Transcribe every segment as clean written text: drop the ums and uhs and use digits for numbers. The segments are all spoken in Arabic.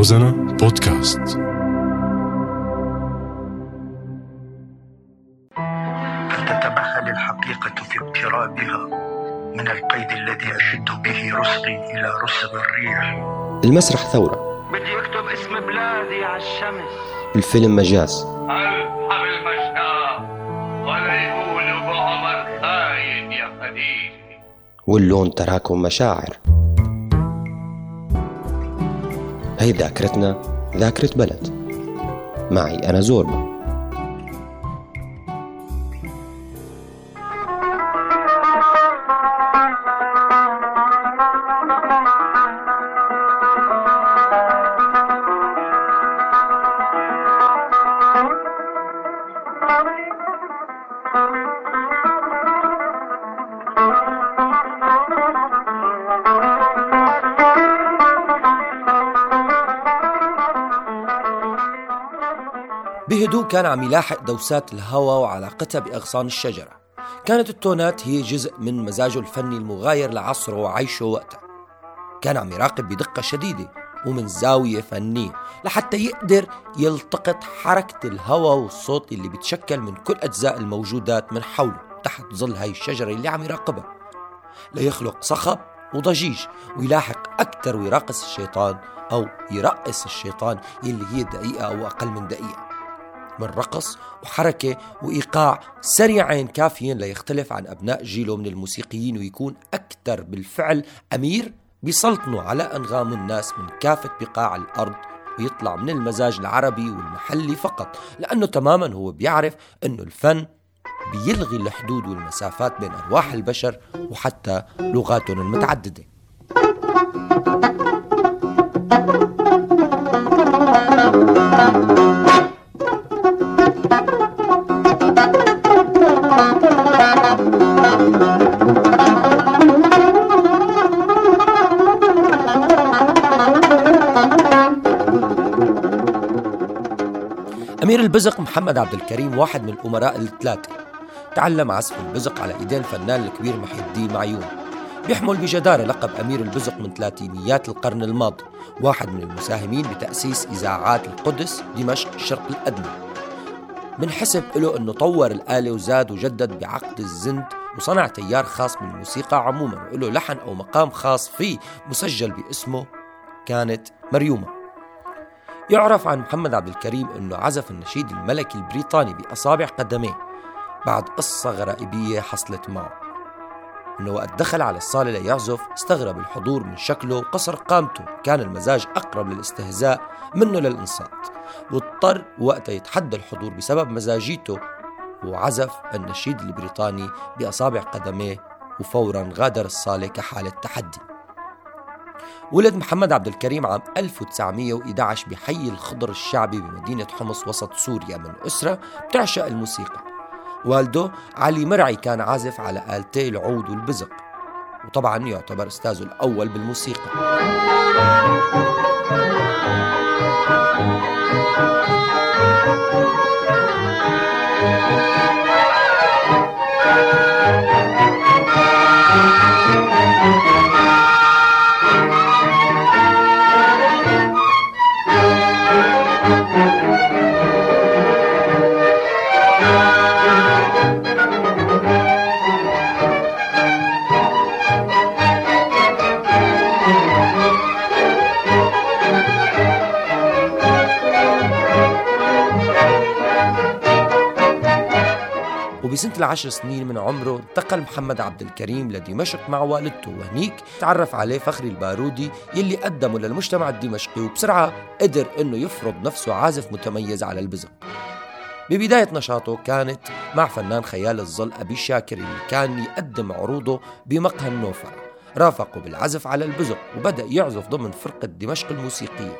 روزانا بودكاست. فتتبخل الحقيقة في اقترابها من القيد الذي أشد به رسغي إلى رسغ الريح. المسرح ثورة. بدي أكتب اسم بلادي على الشمس. الفيلم مجاز. ألحم المشاة ولا يقولوا بعمر خاين يا خديجي. واللون تراكم مشاعر. هي ذاكرتنا، ذاكرة بلد. معي أنا زوربا. بهدوء كان عم يلاحق دوسات الهواء وعلاقتها بأغصان الشجرة. كانت التونات هي جزء من مزاجه الفني المغاير لعصره وعيشه وقتها. كان عم يراقب بدقة شديدة ومن زاوية فنية لحتى يقدر يلتقط حركة الهواء والصوت اللي بتشكل من كل أجزاء الموجودات من حوله تحت ظل هاي الشجرة اللي عم يراقبها، ليخلق صخب وضجيج ويلاحق أكتر ويراقص الشيطان أو يرقص الشيطان اللي هي دقيقة أو أقل من دقيقة من رقص وحركة وإيقاع سريعين كافيين ليختلف عن أبناء جيله من الموسيقيين ويكون أكثر بالفعل أمير بيسلطنوا على أنغام الناس من كافة بقاع الأرض ويطلع من المزاج العربي والمحلي فقط، لأنه تماماً هو بيعرف أنه الفن بيلغي الحدود والمسافات بين أرواح البشر وحتى لغاتهم المتعددة. أمير البزق محمد عبد الكريم واحد من الأمراء الثلاثة. تعلم عزف البزق على إيدين الفنان الكبير محي الدين معيون. بيحمل بجدارة لقب أمير البزق من ثلاثينيات القرن الماضي، واحد من المساهمين بتأسيس إذاعات القدس، دمشق، الشرق الأدنى. من حسب له أنه طور الآلة وزاد وجدد بعقد الزند وصنع تيار خاص بالموسيقى عموما وله لحن أو مقام خاص فيه مسجل باسمه كانت مريومة. يعرف عن محمد عبد الكريم أنه عزف النشيد الملكي البريطاني بأصابع قدميه بعد قصة غرائبية حصلت معه، أنه وقت دخل على الصالة ليعزف استغرب الحضور من شكله وقصر قامته. كان المزاج أقرب للاستهزاء منه للإنصات، واضطر وقتها يتحدى الحضور بسبب مزاجيته وعزف النشيد البريطاني بأصابع قدميه، وفوراً غادر الصالة كحالة تحدي. ولد محمد عبد الكريم عام 1911 بحي الخضر الشعبي بمدينة حمص وسط سوريا من أسرة بتعشق الموسيقى. والده علي مرعي كان عازف على آلتي العود والبزق، وطبعا يعتبر أستاذه الأول بالموسيقى. وبسنة 10 سنين من عمره انتقل محمد عبد الكريم لدمشق مع والدته، وهنيك تعرف عليه فخري البارودي يلي قدمه للمجتمع الدمشقي، وبسرعة قدر أنه يفرض نفسه عازف متميز على البزق. ببداية نشاطه كانت مع فنان خيال الظل أبي شاكر اللي كان يقدم عروضه بمقهى النوفر. رافقه بالعزف على البزق وبدأ يعزف ضمن فرقة دمشق الموسيقية،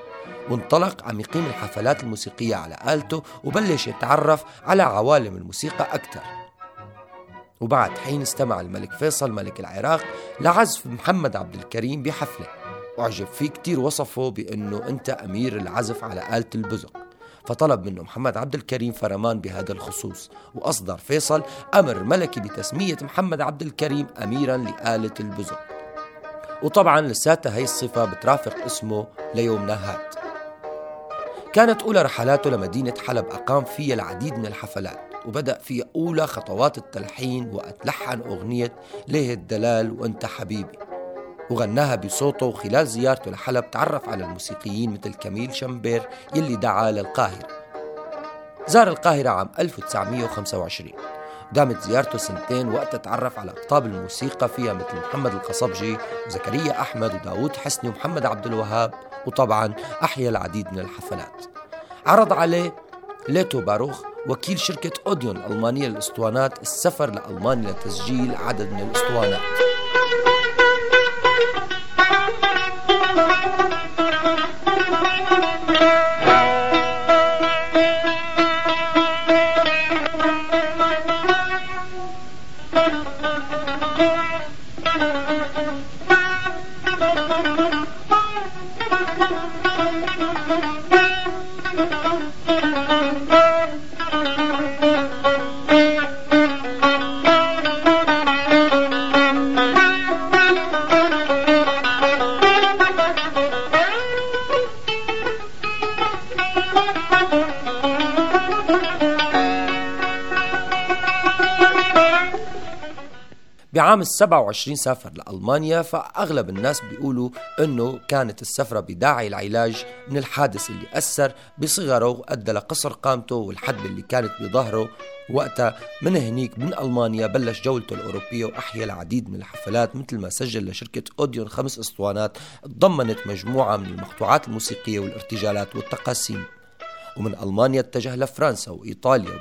وانطلق عم يقيم الحفلات الموسيقية على آلته وبلش يتعرف على عوالم الموسيقى أكثر. وبعد حين استمع الملك فيصل ملك العراق لعزف محمد عبد الكريم بحفلة، أعجب فيه كتير، وصفه بأنه أنت أمير العزف على آلة البزق. فطلب منه محمد عبد الكريم فرمان بهذا الخصوص، وأصدر فيصل أمر ملكي بتسمية محمد عبد الكريم أميراً لآلة البزق. وطبعاً لساتها هاي الصفة بترافق اسمه ليومنا هاد. كانت أولى رحلاته لمدينة حلب، أقام فيها العديد من الحفلات وبدأ فيها أولى خطوات التلحين وأتلحن أغنية ليه الدلال وأنت حبيبي، وغناها بصوته. وخلال زيارته لحلب تعرف على الموسيقيين مثل كميل شمبير يلي دعا للقاهرة. زار القاهرة عام 1925، دامت زيارته سنتين، وقت تعرف على أقطاب الموسيقى فيها مثل محمد القصبجي وزكريا أحمد وداود حسني ومحمد عبد الوهاب، وطبعاً أحيا العديد من الحفلات. عرض عليه لاتو باروخ وكيل شركة أوديون الألمانية للأسطوانات السفر لألمانيا لتسجيل عدد من الأسطوانات. بعام 27 سافر لألمانيا، فأغلب الناس بيقولوا أنه كانت السفرة بداعي العلاج من الحادث اللي أثر بصغره وأدى لقصر قامته والحدب اللي كانت بظهره. وقتها من هنيك من ألمانيا بلش جولته الأوروبية وأحيا العديد من الحفلات، مثل ما سجل لشركة أوديون 5 أسطوانات ضمنت مجموعة من المقطوعات الموسيقية والارتجالات والتقاسيم. ومن ألمانيا اتجه لفرنسا وإيطاليا،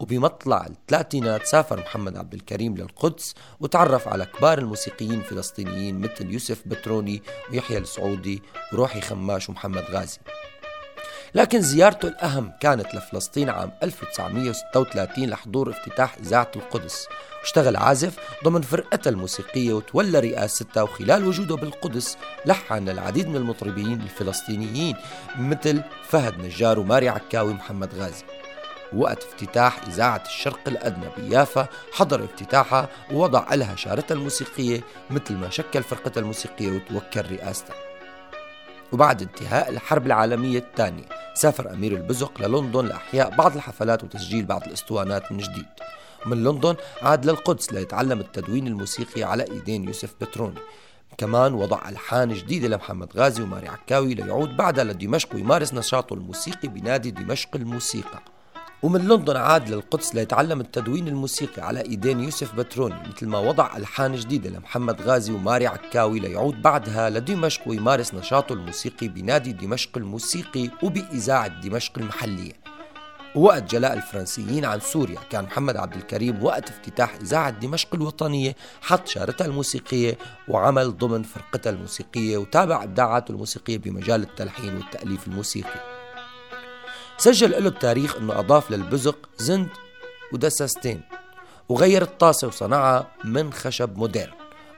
وبمطلع الثلاثينات سافر محمد عبد الكريم للقدس وتعرف على كبار الموسيقيين الفلسطينيين مثل يوسف بتروني ويحيى السعودي وروحي خماش ومحمد غازي. لكن زيارته الأهم كانت لفلسطين عام 1936 لحضور افتتاح إذاعة القدس، واشتغل عازف ضمن فرقته الموسيقية وتولى رئاستها. وخلال وجوده بالقدس لحن العديد من المطربين الفلسطينيين مثل فهد نجار وماري عكاوي ومحمد غازي. وقت افتتاح إذاعة الشرق الأدنى بيافا حضر افتتاحها ووضع لها شارتها الموسيقية مثل ما شكل فرقتها الموسيقية وتوكل رئاستها. وبعد انتهاء الحرب العالمية الثانية سافر أمير البزق للندن لأحياء بعض الحفلات وتسجيل بعض الأسطوانات من جديد. من لندن عاد للقدس ليتعلم التدوين الموسيقي على إيدين يوسف بتروني. كمان وضع ألحان جديدة لمحمد غازي وماري عكاوي، ليعود بعدها لدمشق ويمارس نشاطه الموسيقي بنادي دمشق الموسيقى. ومن لندن عاد للقدس ليتعلم التدوين الموسيقي على إيدين يوسف بتروني، مثل ما وضع ألحان جديدة لمحمد غازي وماري عكاوي، ليعود بعدها لدمشق ويمارس نشاطه الموسيقي بنادي دمشق الموسيقي وبإذاعة دمشق المحلية. ووقت جلاء الفرنسيين عن سوريا كان محمد عبد الكريم وقت افتتاح إذاعة دمشق الوطنية حط شارتها الموسيقية وعمل ضمن فرقتها الموسيقية وتابع إبداعاته الموسيقية بمجال التلحين والتأليف الموسيقي. سجل له التاريخ أنه أضاف للبزق زند ودسستين، وغير الطاسة وصنعها من خشب مودرن،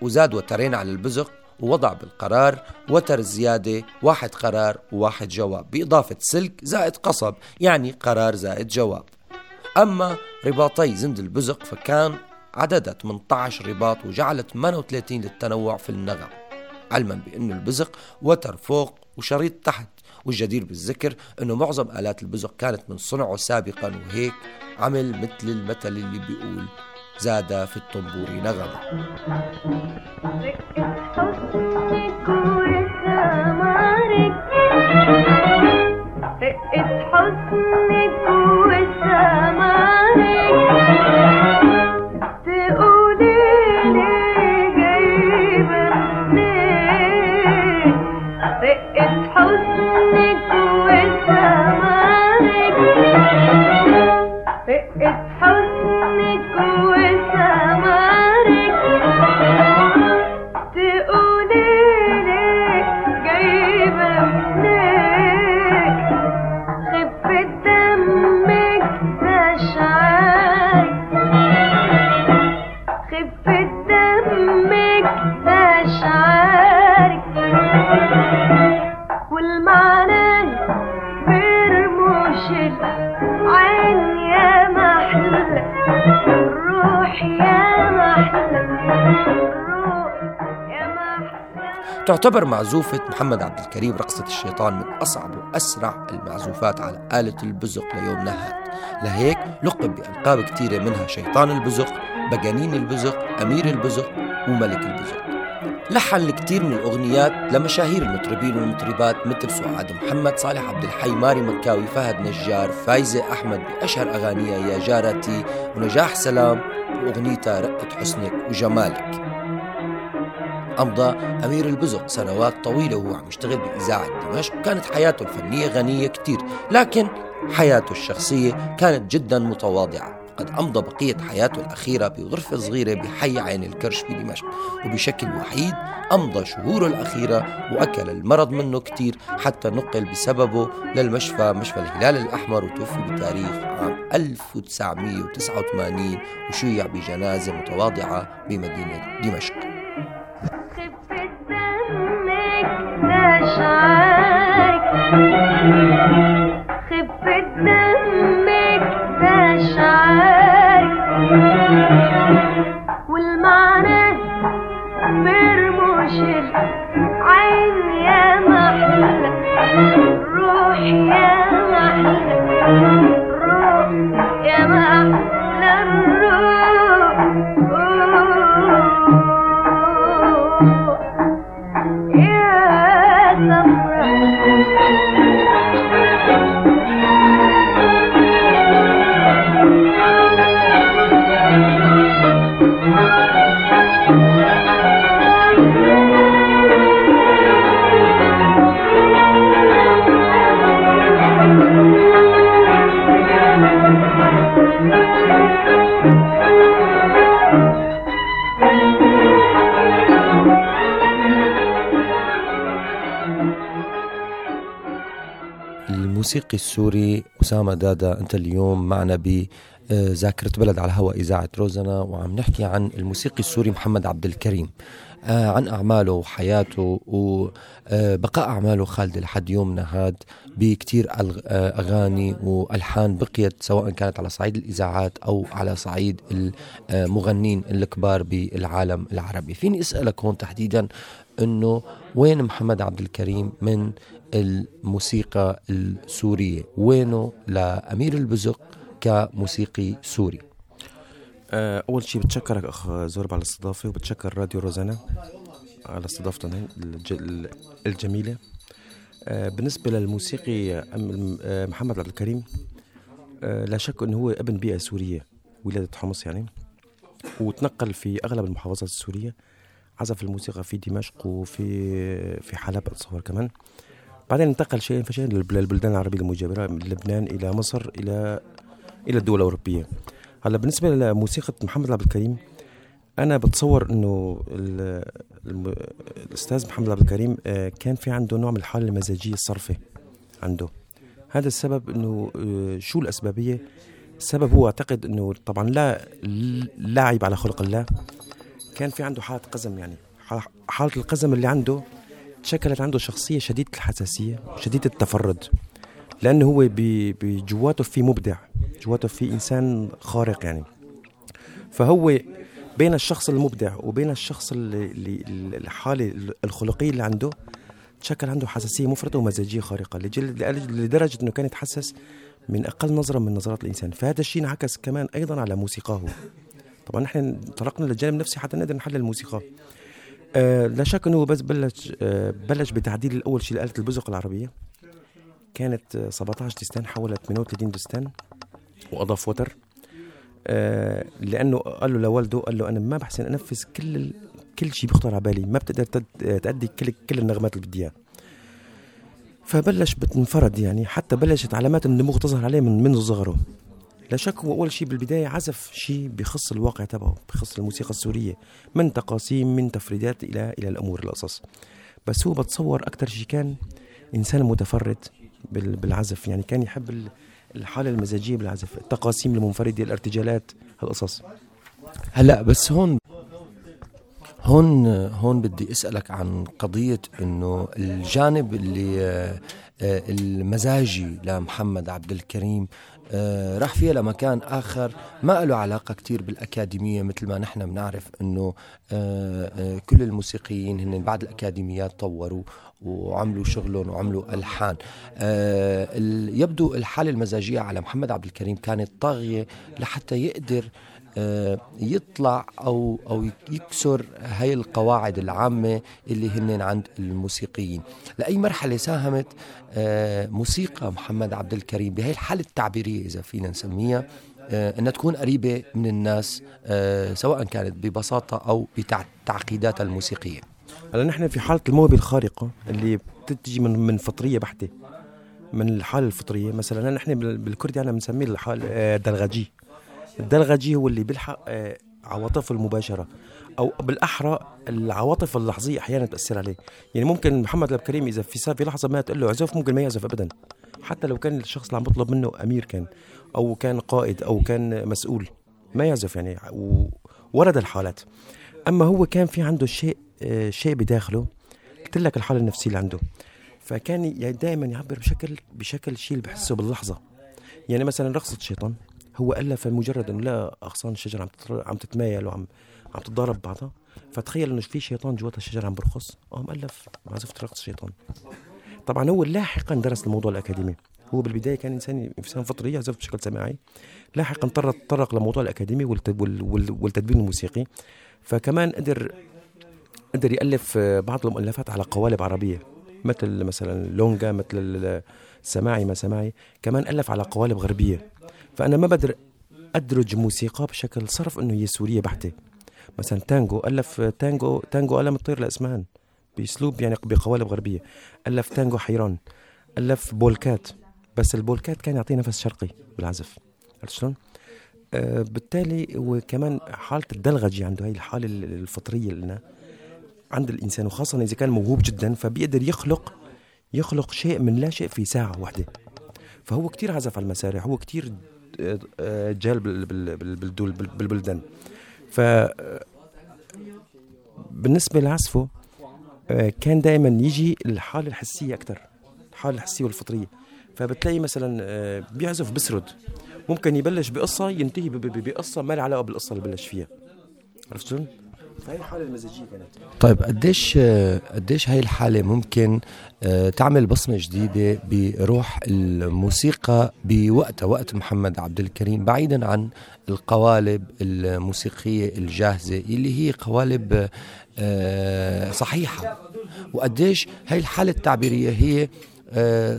وزاد وترين على البزق، ووضع بالقرار وتر زيادة، 1 قرار و1 جواب، بإضافة سلك زائد قصب، يعني قرار زائد جواب. أما رباطي زند البزق فكان عددها 18 رباط، وجعل 38 للتنوع في النغم، علما بأنه البزق وتر فوق وشريط تحت. والجدير بالذكر أنه معظم آلات البزق كانت من صنعه سابقا، وهيك عمل مثل المثل اللي بيقول زاد في الطنبور نغمة. حسنك وسمارك تقولي تعتبر معزوفة محمد عبد الكريم رقصة الشيطان من أصعب وأسرع المعزوفات على آلة البزق ليومنا هذا، لهيك لقب بألقاب كتيرة منها شيطان البزق، بجانين البزق، أمير البزق وملك البزق. لحن لكتير من الأغنيات لمشاهير المطربين والمطربات مثل سعاد محمد، صالح عبد الحي، ماري مكاوي، فهد نجار، فايزه احمد بأشهر أغانيها يا جارتي، ونجاح سلام وأغنيتها رقة حسنك وجمالك. أمضى أمير البزق سنوات طويلة وهو عم يشتغل بإذاعة دمشق، وكانت حياته الفنية غنية كتير، لكن حياته الشخصية كانت جدا متواضعة. قد أمضى بقية حياته الأخيرة بغرفة صغيرة بحي عين الكرش بدمشق، وبشكل وحيد أمضى شهوره الأخيرة وأكل المرض منه كتير حتى نقل بسببه للمشفى، مشفى الهلال الأحمر، وتوفي بتاريخ عام 1989 وشيع بجنازة متواضعة بمدينة دمشق. الموسيقي السوري أسامة دادا، أنت اليوم معنا بذاكرة بلد على هواء إذاعة روزانا، وعم نحكي عن الموسيقي السوري محمد عبد الكريم، عن أعماله وحياته وبقاء أعماله خالدة لحد يومنا هاد بكتير أغاني وألحان بقيت، سواء كانت على صعيد الإذاعات أو على صعيد المغنين الكبار بالعالم العربي. فيني أسألك هون تحديدا أنه وين محمد عبد الكريم من الموسيقى السورية، وينه لأمير البزق كموسيقي سوري؟ أول شيء بتشكرك أخ زورب على الاستضافة، وبتشكر راديو روزانا على استضافتنا الجميلة. بالنسبة للموسيقي محمد عبد الكريم، لا شك أنه هو ابن بيئة سورية، ولادة حمص يعني، وتنقل في أغلب المحافظات السورية، عزف الموسيقى في دمشق وفي حلب أتصور كمان، بعدين انتقل شيئا فشيئا للبلدان العربية المجاورة، من لبنان إلى مصر إلى الدول الأوروبية. هلا بالنسبة لموسيقى محمد عبد الكريم، أنا بتصور إنه الأستاذ محمد عبد الكريم كان في عنده نوع من الحالة المزاجية الصرفة عنده. هذا السبب إنه شو الأسبابية؟ السبب هو أعتقد إنه طبعا لا لاعب على خلق الله، كان في عنده حالة قزم، يعني حالة القزم اللي عنده شكلت عنده شخصية شديدة الحساسية وشديدة التفرد، لأنه هو بجواته في مبدع، جواته في إنسان خارق يعني. فهو بين الشخص المبدع وبين الشخص اللي الحالة الخلقية اللي عنده، تشكل عنده حساسية مفرطة ومزاجية خارقة، لدرجة أنه كان يتحسس من أقل نظرة من نظرات الإنسان. فهذا الشيء انعكس كمان أيضا على موسيقاه. طبعا نحن طرقنا للجانب النفسي حتى نقدر نحلل موسيقاه. لا شك أنه بس بلش بتعديل الأول شيء لآلة البزق العربية، كانت 17 دستان، حولت 38 دستان وأضاف وتر، لأنه قال له لوالده، قال له أنا ما بحسن أنفذ كل شيء بيخطر على بالي، ما بتقدر تأدي كل النغمات اللي بديها. فبلش بتنفرد يعني، حتى بلشت علامات النمو تظهر عليه منذ صغره. لا شك هو أول شيء بالبداية عزف شيء بخص الواقع تبعه، بخص الموسيقى السورية، من تقاسيم من تفريدات إلى الأمور القصص. بس هو بتصور أكتر شيء كان إنسان متفرد بالعزف، يعني كان يحب الحالة المزاجية بالعزف، التقاسيم المنفردة، الارتجالات، هالقصص. هلأ بس هون بدي أسألك عن قضية إنه الجانب اللي المزاجي لمحمد عبد الكريم راح فيها لمكان آخر ما له علاقة كتير بالأكاديمية. مثل ما نحن بنعرف أنه كل الموسيقيين هن بعد الأكاديميات طوروا وعملوا شغلهم وعملوا ألحان. يبدو الحالة المزاجية على محمد عبد الكريم كانت طاغية لحتى يقدر يطلع أو يكسر هاي القواعد العامة اللي هن عند الموسيقيين. لأي مرحلة ساهمت موسيقى محمد عبد الكريم بهاي الحالة التعبيرية إذا فينا نسميها أن تكون قريبة من الناس، سواء كانت ببساطة أو بتعقيداتها الموسيقية. هلا نحن في حالة الموهبة الخارقة اللي بتتجي من فطرية بحتة، من الحالة الفطرية. مثلا نحن بالكردي أنا بنسميه الحالة دلغجي. الدلغجي هو اللي بيلحق عواطف المباشرة، أو بالأحرى العواطف اللحظية أحيانا تأثر عليه. يعني ممكن محمد عبد الكريم إذا في لحظة ما تقول له عزف ممكن ما يعزف أبدا، حتى لو كان الشخص اللي عم بطلب منه أمير كان أو كان قائد أو كان مسؤول ما يعزف يعني، وورد الحالات. أما هو كان في عنده شيء بداخله، قلت لك الحالة النفسية اللي عنده، فكان دائما يعبر بشكل شيء اللي بحسه باللحظة. يعني مثلا رقصة الشيطان هو قال له فمجرد أنه لا أغصان الشجر عم تتمايل وعم تتضارب بعضها، فتخيل أنه في شيطان جواتها الشجر عم برخص، قام قال له عزفت رقص الشيطان. طبعا هو لاحقا درس الموضوع الأكاديمي. هو بالبداية كان إنسان فطري يعزف بشكل سماعي، لاحقا تطرق لموضوع الأكاديمي والتدبير الموسيقي، فكمان قدر يألف بعض المؤلفات على قوالب عربية مثلا لونجا، مثل السماعي ما سماعي، كمان ألف على قوالب غربية. فأنا ما بقدر أدرج موسيقى بشكل صرف أنه هي سورية بحتة. مثلا تانجو ألف تانجو ألم الطير لأسمان بأسلوب يعني بقوالب غربية، ألف تانجو حيران، ألف بولكات، بس البولكات كان يعطيه نفس شرقي بالعزف، عرفت شلون؟ بالتالي وكمان حالة الدلغجي عنده هاي الحالة الفطرية لنا عند الإنسان، وخاصة إذا كان موهوب جدا فبيقدر يخلق شيء من لا شيء في ساعة واحدة. فهو كتير عزف على المسارح، هو كتير جال بالبلدان. فبالنسبة لعزفه كان دائما يجي الحالة الحسية أكتر، الحالة الحسية والفطرية. فبتلاقي مثلا بيعزف بسرد، ممكن يبلش بقصة ينتهي بقصة ما لها علاقة بالقصة اللي بلش فيها، عرفتون؟ هاي الحالة المزاجية كانت. طيب قديش هاي الحالة ممكن تعمل بصمة جديدة بروح الموسيقى بوقتها، وقت محمد عبد الكريم، بعيدا عن القوالب الموسيقية الجاهزة اللي هي قوالب صحيحة، وقديش هاي الحالة التعبيرية هي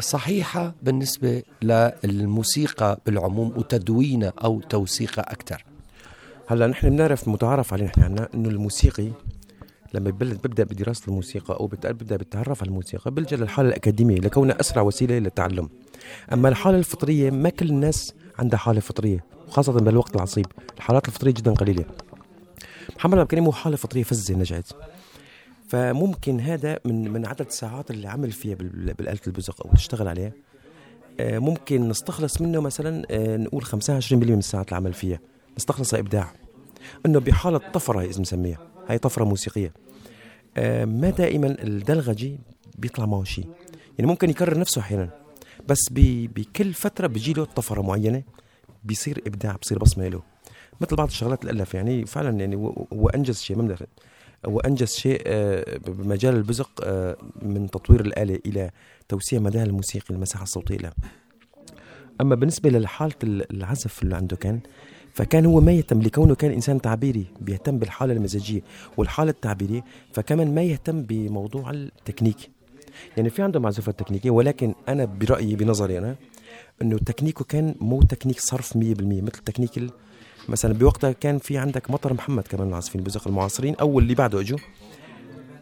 صحيحة بالنسبة للموسيقى بالعموم وتدوينها أو توثيقها أكتر؟ هلا نحن بنعرف متعارف عليه نحن عنا انه الموسيقي لما ببدا بدراسه الموسيقى او ببدا بالتعرف على الموسيقى بلجا للحاله الاكاديميه لكونها اسرع وسيله للتعلم. اما الحاله الفطريه ما كل الناس عندها حاله فطريه، وخاصه بالوقت العصيب الحالات الفطريه جدا قليله. محمد عبد الكريم هو حاله فطريه فزه نجعت، فممكن هذا من عدد الساعات اللي عمل فيها بالآلة البزق او اشتغل عليها، ممكن نستخلص منه مثلا نقول 25% من الساعات اللي عمل فيها استخلصها إبداع، أنه بحالة طفرة إذا نسميها، هي طفرة موسيقية. ما دائما الدلغجي بيطلع معه شيء، يعني ممكن يكرر نفسه أحيانا، بس بكل فترة بيجي له طفرة معينة بيصير إبداع، بيصير بصمة له، مثل بعض الشغلات اللي ألف يعني فعلا يعني وأنجز شيء بمجال البزق من تطوير الآلة إلى توسيع مداها الموسيقي المساحة الصوتية لها. أما بالنسبة لحالة العزف اللي عنده كان، فكان هو ما يهتم لكونه كان إنسان تعبيري بيهتم بالحالة المزاجية والحالة التعبيرية، فكمان ما يهتم بموضوع التكنيك. يعني في عنده معزوفة تكنيكية، ولكن أنا برأيي بنظري أنا أنه تكنيكه كان مو تكنيك صرف 100% مثل تكنيك مثلا بوقتها كان في عندك مطر محمد كمان العازفين البزق المعاصرين أو اللي بعده أجوا.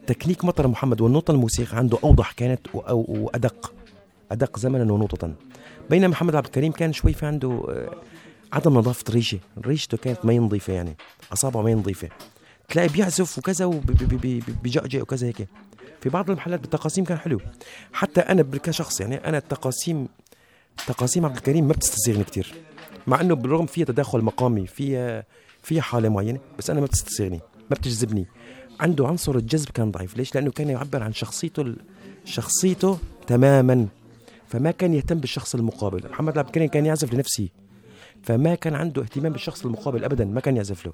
تكنيك مطر محمد والنوطة الموسيقى عنده أوضح كانت وأدق زمنا ونوطة، بينما محمد عبد الكريم كان شوي في عنده عدم نظافة ريشته كانت ما ينظيفة، يعني أصابعه ما ينظيفة، تلاقي بيعزف وكذا وبجأجأ وكذا هيك. في بعض المحلات بالتقاسيم كان حلو، حتى أنا كشخص يعني أنا تقاسيم عبد الكريم ما بتستسيغني كتير، مع أنه بالرغم فيها تداخل مقامي فيها حالة معينة، بس أنا ما بتستسيغني ما بتجذبني. عنده عنصر الجذب كان ضعيف، ليش؟ لأنه كان يعبر عن شخصيته تماما، فما كان يهتم بالشخص المقابل. محمد عبد الكريم كان يعزف لنفسه، فما كان عنده اهتمام بالشخص المقابل أبدا، ما كان يعزف له.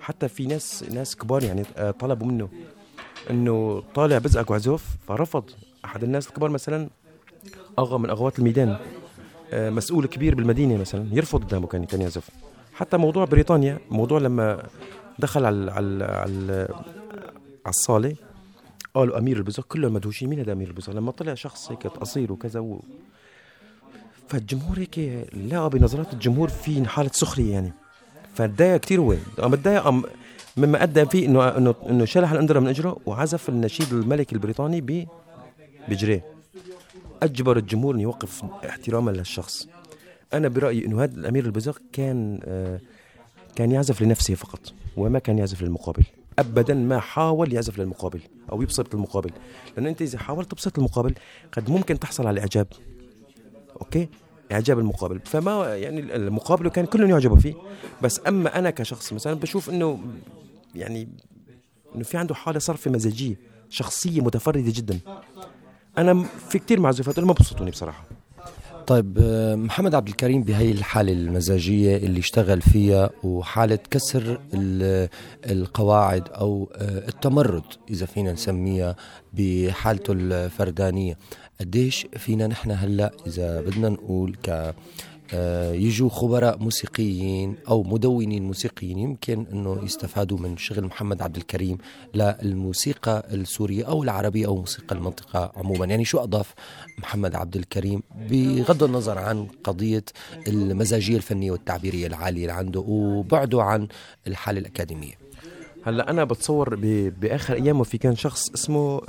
حتى في ناس كبار يعني طلبوا منه أنه طالع بزقك وعزوف، فرفض. أحد الناس الكبار مثلا أغا من أغوات الميدان، مسؤول كبير بالمدينة مثلا، يرفض قدامه كان يعزف. حتى موضوع بريطانيا، موضوع لما دخل على الصالة قالوا أمير البزق، كلهم مدهوشين مين هذا أمير البزق، لما طلع شخص هيك قصير وكذا فالجمهور هيك لقى بنظرات الجمهور في حالة سخرية يعني، فاتضايق كتير. هو متضايق مما أدى فيه إنه شالح الأندرة من أجره وعزف النشيد الملكي البريطاني بجريه، أجبر الجمهور أن يوقف احتراما للشخص. أنا برأيي إنه هذا الأمير البزق كان يعزف لنفسه فقط، وما كان يعزف للمقابل أبدا، ما حاول يعزف للمقابل أو يبسط المقابل، لأن أنت إذا حاولت تبسط المقابل قد ممكن تحصل على إعجاب، أوكي، إعجاب المقابل. فما يعني المقابل كان كلهم يعجبوا فيه، بس أما أنا كشخص مثلا بشوف إنه يعني إنه في عنده حالة صرف مزاجية شخصية متفردة جدا. أنا في كتير معزوفات اللي ما بسطوني بصراحة. طيب محمد عبد الكريم بهاي الحالة المزاجية اللي اشتغل فيها وحالة كسر القواعد أو التمرد إذا فينا نسميها بحالته الفردانية، قديش فينا نحن هلأ إذا بدنا نقول يجوا خبراء موسيقيين أو مدونين موسيقيين يمكن أنه يستفادوا من شغل محمد عبد الكريم للموسيقى السورية أو العربية أو موسيقى المنطقة عموما؟ يعني شو أضاف محمد عبد الكريم بغض النظر عن قضية المزاجية الفنية والتعبيرية العالية اللي عنده وبعده عن الحالة الأكاديمية؟ هلأ أنا بتصور بآخر أيامه في كان شخص اسمه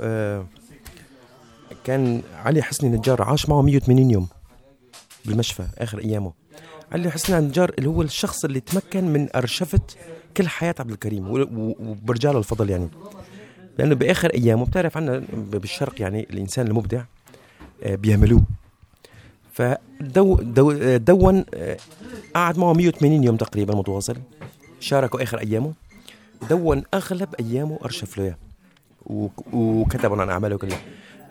كان علي حسني نجار، عاش معه 180 يوم بالمشفى آخر أيامه. علي حسني نجار اللي هو الشخص اللي تمكن من أرشفة كل حياة عبد الكريم، وبرجع له الفضل يعني، لأنه بآخر أيامه بتعرف عنا بالشرق يعني الإنسان المبدع بيهملوه، فدون قعد معه 180 يوم تقريبا متواصل، شاركوا آخر أيامه، دون أغلب أيامه أرشف له وكتبوا عن أعماله كلها.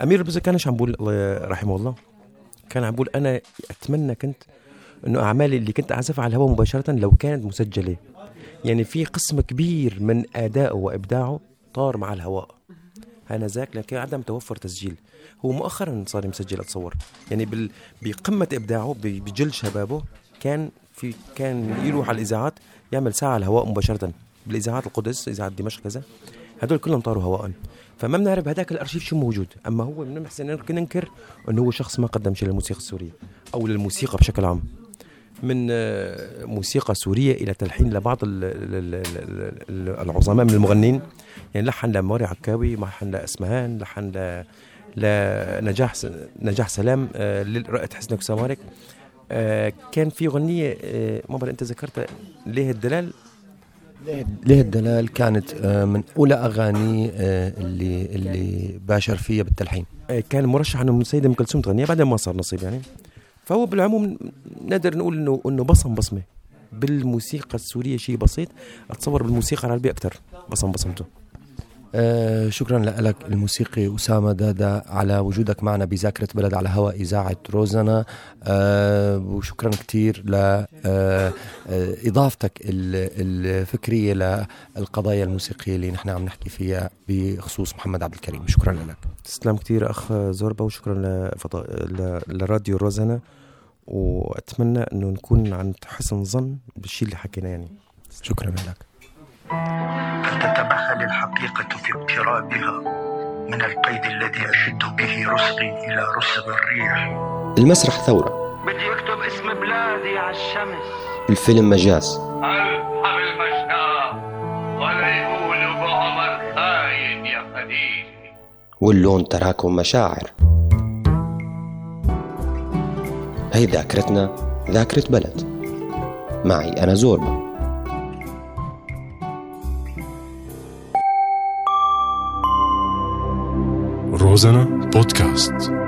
أمير البزق كانش عم بقول رحمه الله، كان عم بقول أنا أتمنى كنت أنه أعمالي اللي كنت أعزفها على الهواء مباشرة لو كانت مسجلة، يعني في قسم كبير من أدائه وإبداعه طار مع الهواء، أنا ذاك لكن عدم توفر تسجيل. هو مؤخرا صار مسجل أتصور يعني بقمة إبداعه بجل شبابه، كان يروح على الإذاعات يعمل ساعة على الهواء مباشرة بالإذاعة القدس، إذاعة دمشق كذا، هدول كلهم طاروا هواء، فما بنعرف هداك الارشيف شو موجود. اما هو من المحسن ننكر انه هو شخص ما قدمش للموسيقى السوريه او للموسيقى بشكل عام، من موسيقى سوريه الى تلحين لبعض العظماء من المغنين، يعني لحن لموري عكاوي، لحن لاسمهان، لحن لنجاح سلام، لرأت حسنك سمارك. كان في غنيه ما بعرف انت ذكرتها، ليه الدلال كانت من أولى أغاني اللي باشر فيها بالتلحين، كان مرشح أنه من سيدة أم كلثوم تغنيها، بعدين ما صار نصيب يعني. فهو بالعموم نقدر نقول إنه بصمة بالموسيقى السورية شيء بسيط، أتصور بالموسيقى العربية أكتر بصمته. شكرا لك الموسيقي أسامة دادا على وجودك معنا بذاكرة بلد على هوا إذاعة روزانا، وشكرا كتير لإضافتك الفكرية للقضايا الموسيقية اللي نحن عم نحكي فيها بخصوص محمد عبد الكريم. شكرا لك. تسلم كتير أخ زوربا، وشكرا لراديو روزانا، وأتمنى أنه نكون عند حسن ظن بالشيء اللي حكينا يعني. شكرا لك. فتتبخل الحقيقة في اقترابها من القيد الذي أشد به رسغي إلى رسغ الريح. المسرح ثورة، بدي أكتب اسم بلادي على الشمس. الفيلم مجاز، ألحم المشتاق ولا يقول بعمر خاين يا قديم. واللون تراكم مشاعر. هي ذاكرتنا، ذاكرة بلد، معي أنا زوربا. روزانا بودكاست.